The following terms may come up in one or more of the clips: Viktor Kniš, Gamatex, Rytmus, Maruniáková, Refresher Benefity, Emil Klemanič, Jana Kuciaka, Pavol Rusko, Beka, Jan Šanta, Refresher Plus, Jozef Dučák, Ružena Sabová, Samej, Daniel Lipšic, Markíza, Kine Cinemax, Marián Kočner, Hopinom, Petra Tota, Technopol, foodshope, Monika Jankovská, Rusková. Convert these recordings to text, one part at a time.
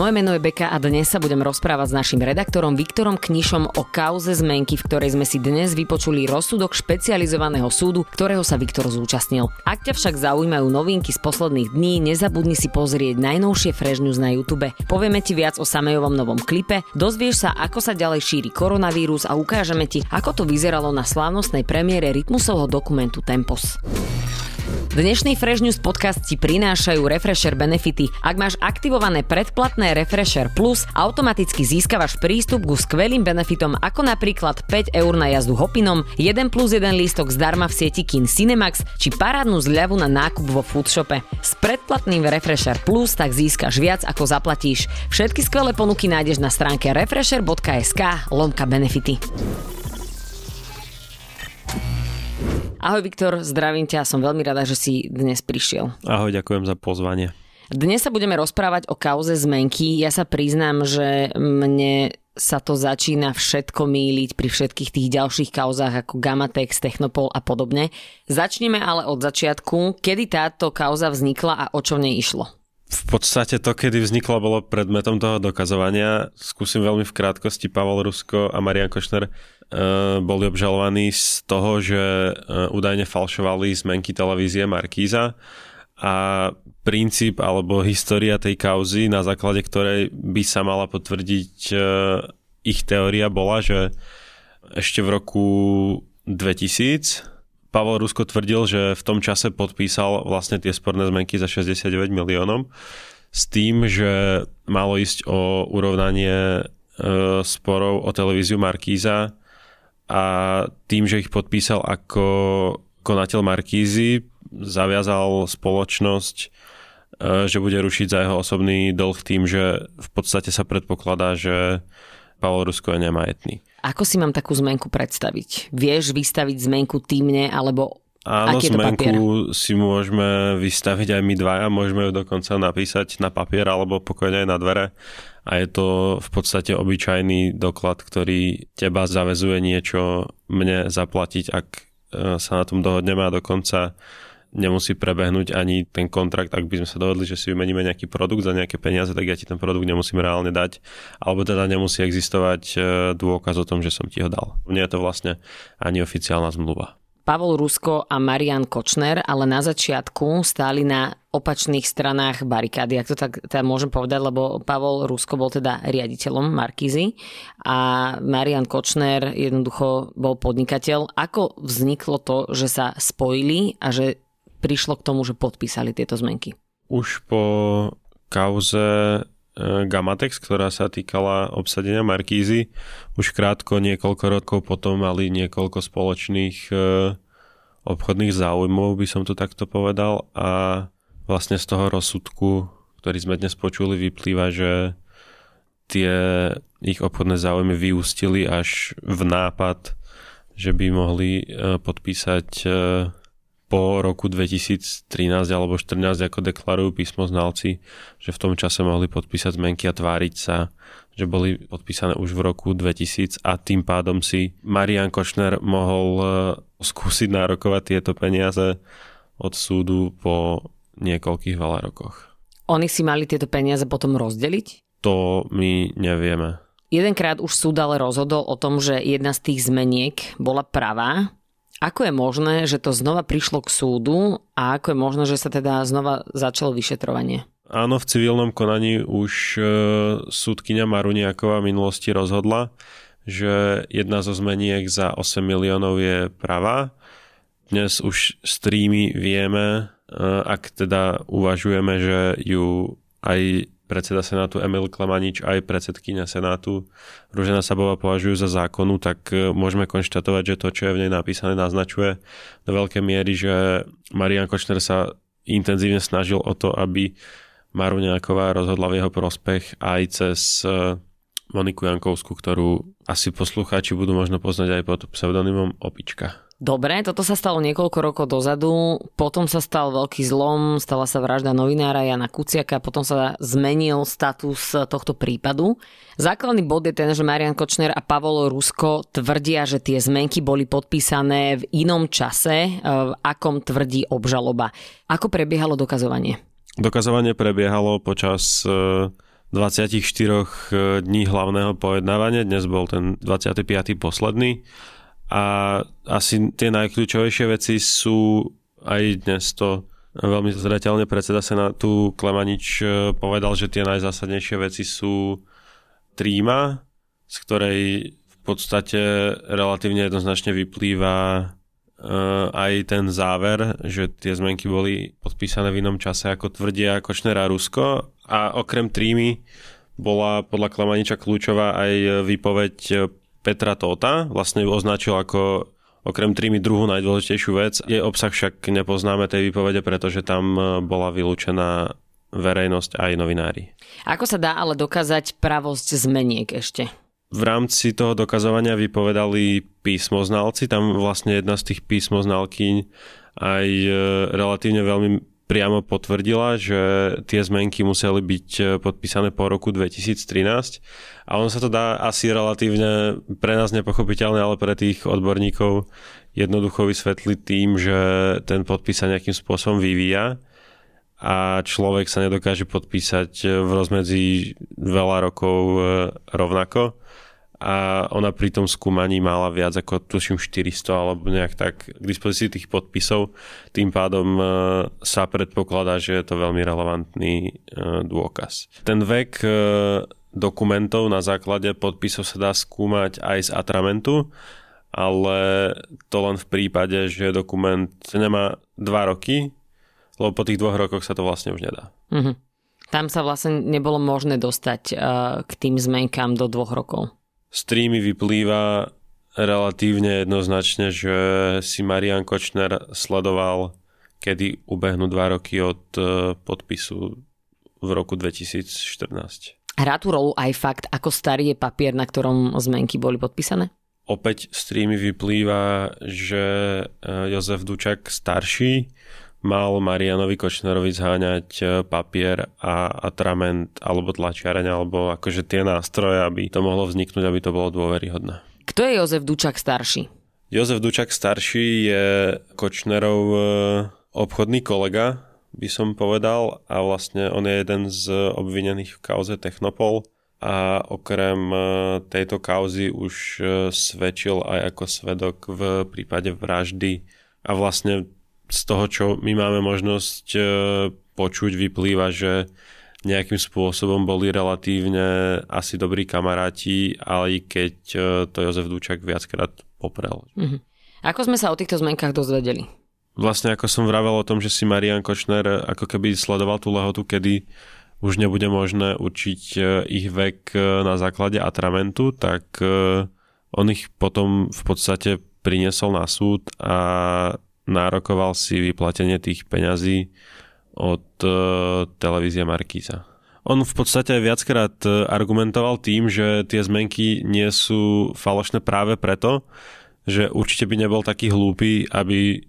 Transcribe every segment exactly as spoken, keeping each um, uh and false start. Moje meno je Beka a dnes sa budem rozprávať s našim redaktorom Viktorom Knišom o kauze zmenky, v ktorej sme si dnes vypočuli rozsudok špecializovaného súdu, ktorého sa Viktor zúčastnil. Ak ťa však zaujímajú novinky z posledných dní, nezabudni si pozrieť najnovšie Fresh News na YouTube. Povieme ti viac o Samejovom novom klipe, dozvieš sa, ako sa ďalej šíri koronavírus a ukážeme ti, ako to vyzeralo na slávnostnej premiére Rytmusovho dokumentu Tempos. Dnešný Fresh News podcast ti prinášajú Refresher Benefity. Ak máš aktivované predplatné Refresher Plus, automaticky získavaš prístup ku skvelým benefitom, ako napríklad päť eur na jazdu Hopinom, jeden plus jeden lístok zdarma v sieti Kine Cinemax či parádnu zľavu na nákup vo foodshope. S predplatným Refresher Plus tak získaš viac, ako zaplatíš. Všetky skvelé ponuky nájdeš na stránke refresher.sk lomka benefity. Ahoj Viktor, zdravím ťa, som veľmi rada, že si dnes prišiel. Ahoj, ďakujem za pozvanie. Dnes sa budeme rozprávať o kauze zmenky. Ja sa priznám, že mne sa to začína všetko mýliť pri všetkých tých ďalších kauzách ako Gamatex, Technopol a podobne. Začneme ale od začiatku. Kedy táto kauza vznikla a o čo v nej išlo? V podstate to, kedy vzniklo, bolo predmetom toho dokazovania. Skúsim veľmi v krátkosti. Pavol Rusko a Marián Kočner boli obžalovaní z toho, že údajne falšovali zmenky televízie Markíza, a princíp alebo história tej kauzy, na základe ktorej by sa mala potvrdiť ich teória, bola, že ešte v roku dvetisíc Pavol Rusko tvrdil, že v tom čase podpísal vlastne tie sporné zmenky za šesťdesiatdeväť miliónov s tým, že malo ísť o urovnanie sporov o televíziu Markíza, a tým, že ich podpísal ako konateľ Markízy, zaviazal spoločnosť, že bude rušiť za jeho osobný dlh tým, že v podstate sa predpokladá, že Pavol Rusko je nemajetný. Ako si mám takú zmenku predstaviť? Vieš vystaviť zmenku ty mne, alebo áno, aký je to papier? Áno, zmenku si môžeme vystaviť aj my dvaja, môžeme ju dokonca napísať na papier alebo pokojne aj na dvere. A je to v podstate obyčajný doklad, ktorý teba zaväzuje niečo mne zaplatiť, ak sa na tom dohodneme, a dokonca nemusí prebehnúť ani ten kontrakt. Ak by sme sa dohodli, že si vymeníme nejaký produkt za nejaké peniaze, tak ja ti ten produkt nemusím reálne dať, alebo teda nemusí existovať dôkaz o tom, že som ti ho dal. Nie je to vlastne ani oficiálna zmluva. Pavol Rusko a Marián Kočner ale na začiatku stáli na opačných stranách barikády, ak to tak teda môžem povedať, lebo Pavol Rusko bol teda riaditeľom Markízy a Marián Kočner jednoducho bol podnikateľ. Ako vzniklo to, že sa spojili a že prišlo k tomu, že podpísali tieto zmenky? Už po kauze Gamatex, ktorá sa týkala obsadenia Markízy, už krátko niekoľko rokov potom mali niekoľko spoločných obchodných záujmov, by som to takto povedal, a vlastne z toho rozsudku, ktorý sme dnes počuli, vyplýva, že tie ich obchodné záujmy vyústili až v nápad, že by mohli podpísať po roku dvetisíctrinásť alebo štrnásť, ako deklarujú písmoznalci, že v tom čase mohli podpísať zmenky a tváriť sa, že boli podpísané už v roku dvetisíc, a tým pádom si Marián Kočner mohol skúsiť nárokovať tieto peniaze od súdu po niekoľkých veľa rokoch. Oni si mali tieto peniaze potom rozdeliť? To my nevieme. Jedenkrát už súd ale rozhodol o tom, že jedna z tých zmeniek bola pravá. Ako je možné, že to znova prišlo k súdu, a ako je možné, že sa teda znova začalo vyšetrovanie? Áno, v civilnom konaní už e, súdkyňa Maruniáková v minulosti rozhodla, že jedna zo zmeniek za osem miliónov je pravá. Dnes už z trímy vieme, e, ak teda uvažujeme, že ju aj predseda Senátu Emil Klemanič, aj predsedkyňa Senátu Ružena Sabová považujú za zákonu, tak môžeme konštatovať, že to, čo je v nej napísané, naznačuje do veľkej miery, že Marián Kočner sa intenzívne snažil o to, aby Maruniáková rozhodla v jeho prospech aj cez Moniku Jankovskú, ktorú asi poslucháči budú možno poznať aj pod pseudonymom Opička. Dobre, toto sa stalo niekoľko rokov dozadu, potom sa stal veľký zlom, stala sa vražda novinára Jana Kuciaka, potom sa zmenil status tohto prípadu. Základný bod je ten, že Marián Kočner a Pavol Rusko tvrdia, že tie zmenky boli podpísané v inom čase, v akom tvrdí obžaloba. Ako prebiehalo dokazovanie? Dokazovanie prebiehalo počas dvadsaťštyri dní hlavného pojednávania. Dnes bol ten dvadsiaty piaty posledný. A asi tie najkľúčovejšie veci sú aj dnes to veľmi zreteľne predseda Senátu Klemanič povedal, že tie najzásadnejšie veci sú tríma, z ktorej v podstate relatívne jednoznačne vyplýva aj ten záver, že tie zmenky boli podpísané v inom čase, ako tvrdia Kočner a Rusko. A okrem trímy bola podľa Klemaniča kľúčová aj výpoveď Petra Tota, vlastne ju označil ako okrem trímy druhú najdôležitejšiu vec. Jej obsah však nepoznáme tej výpovede, pretože tam bola vylúčená verejnosť aj novinári. Ako sa dá ale dokázať pravosť zmeniek ešte? V rámci toho dokazovania vypovedali písmoznalci, tam vlastne jedna z tých písmoznalkyň aj relatívne veľmi priamo potvrdila, že tie zmenky museli byť podpísané po roku dvetisíctrinásť a on sa to dá asi relatívne pre nás nepochopiteľné, ale pre tých odborníkov jednoducho vysvetliť tým, že ten podpis sa nejakým spôsobom vyvíja a človek sa nedokáže podpísať v rozmedzi veľa rokov rovnako a ona pri tom skúmaní mala viac ako tuším štyristo alebo nejak tak k dispozícii tých podpisov, tým pádom sa predpokladá, že je to veľmi relevantný dôkaz. Ten vek dokumentov na základe podpisov sa dá skúmať aj z atramentu, ale to len v prípade, že dokument nemá dva roky, lebo po tých dvoch rokoch sa to vlastne už nedá. Mm-hmm. Tam sa vlastne nebolo možné dostať uh, k tým zmenkám do dvoch rokov. Z trímy vyplýva relatívne jednoznačne, že si Marián Kočner sledoval, kedy ubehnú dva roky od uh, podpisu v roku dvetisícštrnásť. Hrá tu rolu aj fakt, ako starý je papier, na ktorom zmenky boli podpísané? Opäť z trímy vyplýva, že uh, Jozef Dučák starší mal Marianovi Kočnerovi zháňať papier a atrament alebo tlačiareň, alebo akože tie nástroje, aby to mohlo vzniknúť, aby to bolo dôveryhodné. Kto je Jozef Dučák starší? Jozef Dučák starší je Kočnerov obchodný kolega, by som povedal, a vlastne on je jeden z obvinených v kauze Technopol a okrem tejto kauzy už svedčil aj ako svedok v prípade vraždy a vlastne z toho, čo my máme možnosť počuť, vyplýva, že nejakým spôsobom boli relatívne asi dobrí kamaráti, ale keď to Jozef Dučák viackrát poprel. Uh-huh. Ako sme sa o týchto zmenkách dozvedeli? Vlastne ako som vravel o tom, že si Marián Kočner ako keby sledoval tú lehotu, kedy už nebude možné určiť ich vek na základe atramentu, tak on ich potom v podstate priniesol na súd a nárokoval si vyplatenie tých peňazí od televízie Markíza. On v podstate viackrát argumentoval tým, že tie zmenky nie sú falošné práve preto, že určite by nebol taký hlúpy, aby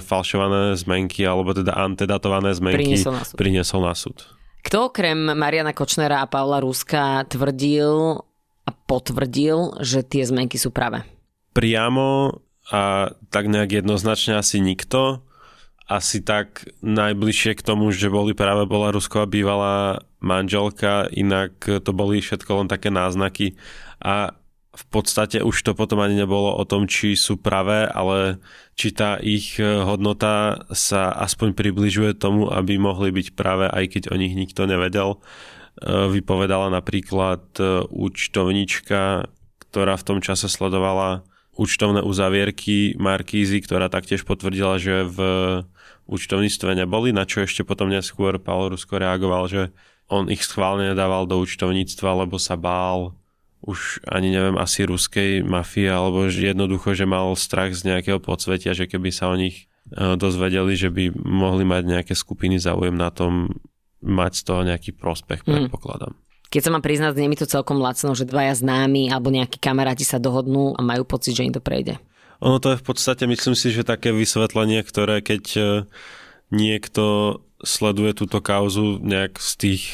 falšované zmenky alebo teda antedatované zmenky priniesol na súd. Priniesol na súd. Kto okrem Mariana Kočnera a Pavla Ruska tvrdil a potvrdil, že tie zmenky sú práve? Priamo a tak nejak jednoznačne asi nikto. Asi tak najbližšie k tomu, že boli práve bola Rusková bývalá manželka, inak to boli všetko len také náznaky. A v podstate už to potom ani nebolo o tom, či sú pravé, ale či tá ich hodnota sa aspoň približuje tomu, aby mohli byť pravé, aj keď o nich nikto nevedel. Vypovedala napríklad účtovnička, ktorá v tom čase sledovala účtovné uzavierky Markízy, ktorá taktiež potvrdila, že v účtovníctve neboli, na čo ešte potom neskôr Pavol Rusko reagoval, že on ich schválne nedával do účtovníctva, lebo sa bál už ani neviem, asi ruskej mafie, alebo jednoducho, že mal strach z nejakého podsvetia, že keby sa o nich dozvedeli, že by mohli mať nejaké skupiny záujem na tom, mať z toho nejaký prospech, predpokladám. Mm. Keď sa mám priznať, nie mi to celkom lacno, že dvaja známi alebo nejakí kamaráti sa dohodnú a majú pocit, že im to prejde. Ono to je v podstate, myslím si, že také vysvetlenie, ktoré keď niekto sleduje túto kauzu nejak z tých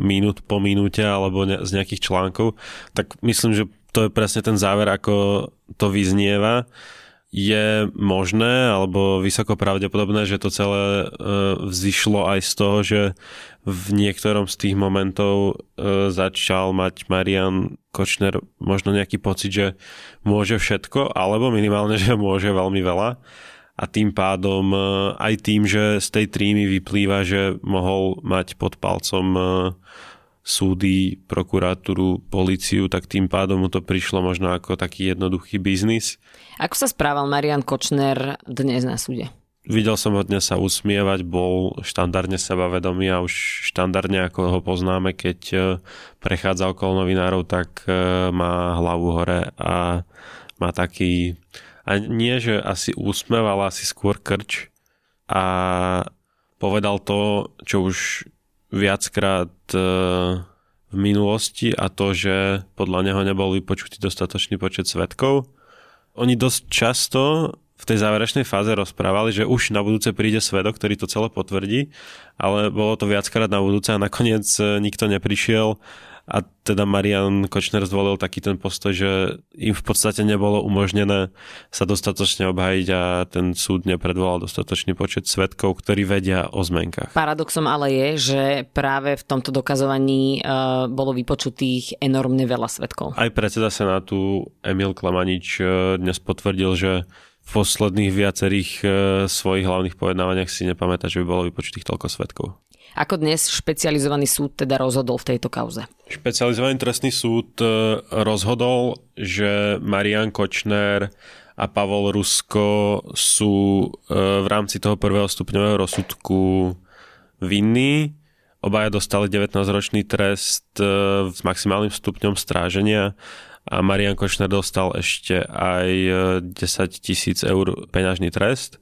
minút po minúte alebo z nejakých článkov, tak myslím, že to je presne ten záver, ako to vyznieva. je možné alebo vysoko pravdepodobné, že to celé vzýšlo aj z toho, že v niektorom z tých momentov začal mať Marián Kočner možno nejaký pocit, že môže všetko, alebo minimálne, že môže veľmi veľa. A tým pádom aj tým, že z tej trímy vyplýva, že mohol mať pod palcom súdy, prokuratúru, políciu, tak tým pádom mu to prišlo možno ako taký jednoduchý biznis. Ako sa správal Marián Kočner dnes na súde? Videl som ho dnes sa usmievať, bol štandardne sebavedomý a už štandardne, ako ho poznáme, keď prechádza okolo novinárov, tak má hlavu hore a má taký, a nie, že asi úsmev, ale asi skôr krč a povedal to, čo už viackrát v minulosti, a to, že podľa neho nebol vypočutý dostatočný počet svedkov. Oni dosť často v tej záverečnej fáze rozprávali, že už na budúce príde svedok, ktorý to celé potvrdí, ale bolo to viackrát na budúce a nakoniec nikto neprišiel a teda Marián Kočner zvolil taký ten postoj, že im v podstate nebolo umožnené sa dostatočne obhájiť a ten súd nepredvolal dostatočný počet svedkov, ktorí vedia o zmenkách. Paradoxom ale je, že práve v tomto dokazovaní bolo vypočutých enormne veľa svedkov. Aj predseda senátu Emil Klemanič dnes potvrdil, že v posledných viacerých e, svojich hlavných pojednávaniach si nepamätá, že by bolo vypočutých toľko svedkov. Ako dnes špecializovaný súd teda rozhodol v tejto kauze? Špecializovaný trestný súd e, rozhodol, že Marián Kočner a Pavol Rusko sú e, v rámci toho prvého stupňového rozsudku vinní. Obaja dostali devätnásťročný trest e, s maximálnym stupňom stráženia a Marián Kočner dostal ešte aj desaťtisíc eur peňažný trest,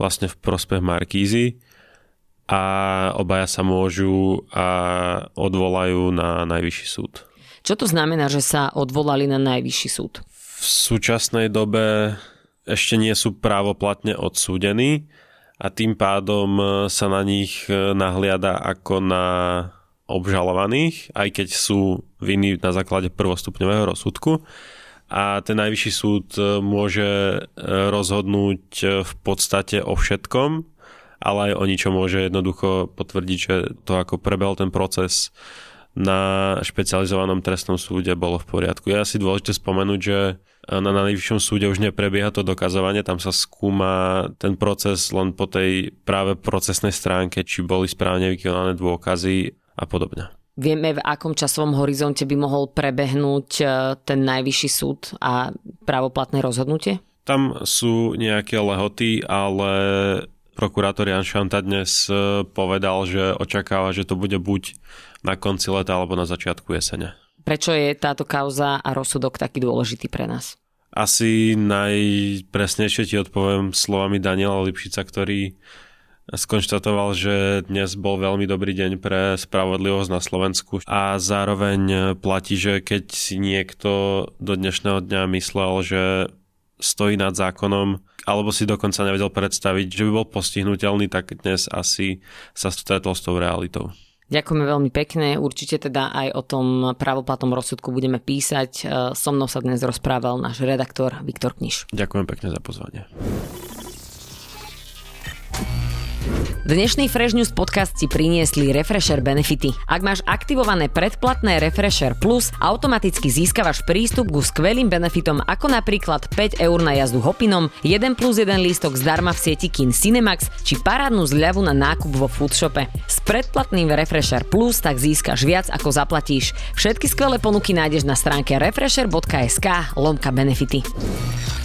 vlastne v prospech Markízy, a obaja sa môžu a odvolajú na najvyšší súd. Čo to znamená, že sa odvolali na najvyšší súd? V súčasnej dobe ešte nie sú právoplatne odsúdení a tým pádom sa na nich nahliada ako na obžalovaných, aj keď sú vinní na základe prvostupňového rozsudku, a ten najvyšší súd môže rozhodnúť v podstate o všetkom, ale aj o ničom, môže jednoducho potvrdiť, že to, ako prebehol ten proces na špecializovanom trestnom súde, bolo v poriadku. Je asi dôležité spomenúť, že na najvyššom súde už neprebieha to dokazovanie, tam sa skúma ten proces len po tej práve procesnej stránke, či boli správne vykonané dôkazy a podobne. Vieme, v akom časovom horizonte by mohol prebehnúť ten najvyšší súd a právoplatné rozhodnutie? Tam sú nejaké lehoty, ale prokurátor Jan Šanta dnes povedal, že očakáva, že to bude buď na konci leta alebo na začiatku jesene. Prečo je táto kauza a rozsudok taký dôležitý pre nás? Asi najpresnejšie ti odpoviem slovami Daniela Lipšica, ktorý skonštatoval, že dnes bol veľmi dobrý deň pre spravodlivosť na Slovensku a zároveň platí, že keď si niekto do dnešného dňa myslel, že stojí nad zákonom alebo si dokonca nevedel predstaviť, že by bol postihnuteľný, tak dnes asi sa stretol s tou realitou. Ďakujeme veľmi pekne, určite teda aj o tom právoplatnom rozsudku budeme písať. So mnou sa dnes rozprával náš redaktor Viktor Kniš. Ďakujem pekne za pozvanie. Dnešný Fresh News podcast si priniesli Refresher Benefity. Ak máš aktivované predplatné Refresher Plus, automaticky získavaš prístup ku skvelým benefitom, ako napríklad päť eur na jazdu Hopinom, jeden plus jeden lístok zdarma v sieti Kine Cinemax či parádnu zľavu na nákup vo foodshope. S predplatným Refresher Plus tak získaš viac, ako zaplatíš. Všetky skvelé ponuky nájdeš na stránke refresher.sk lomka benefity.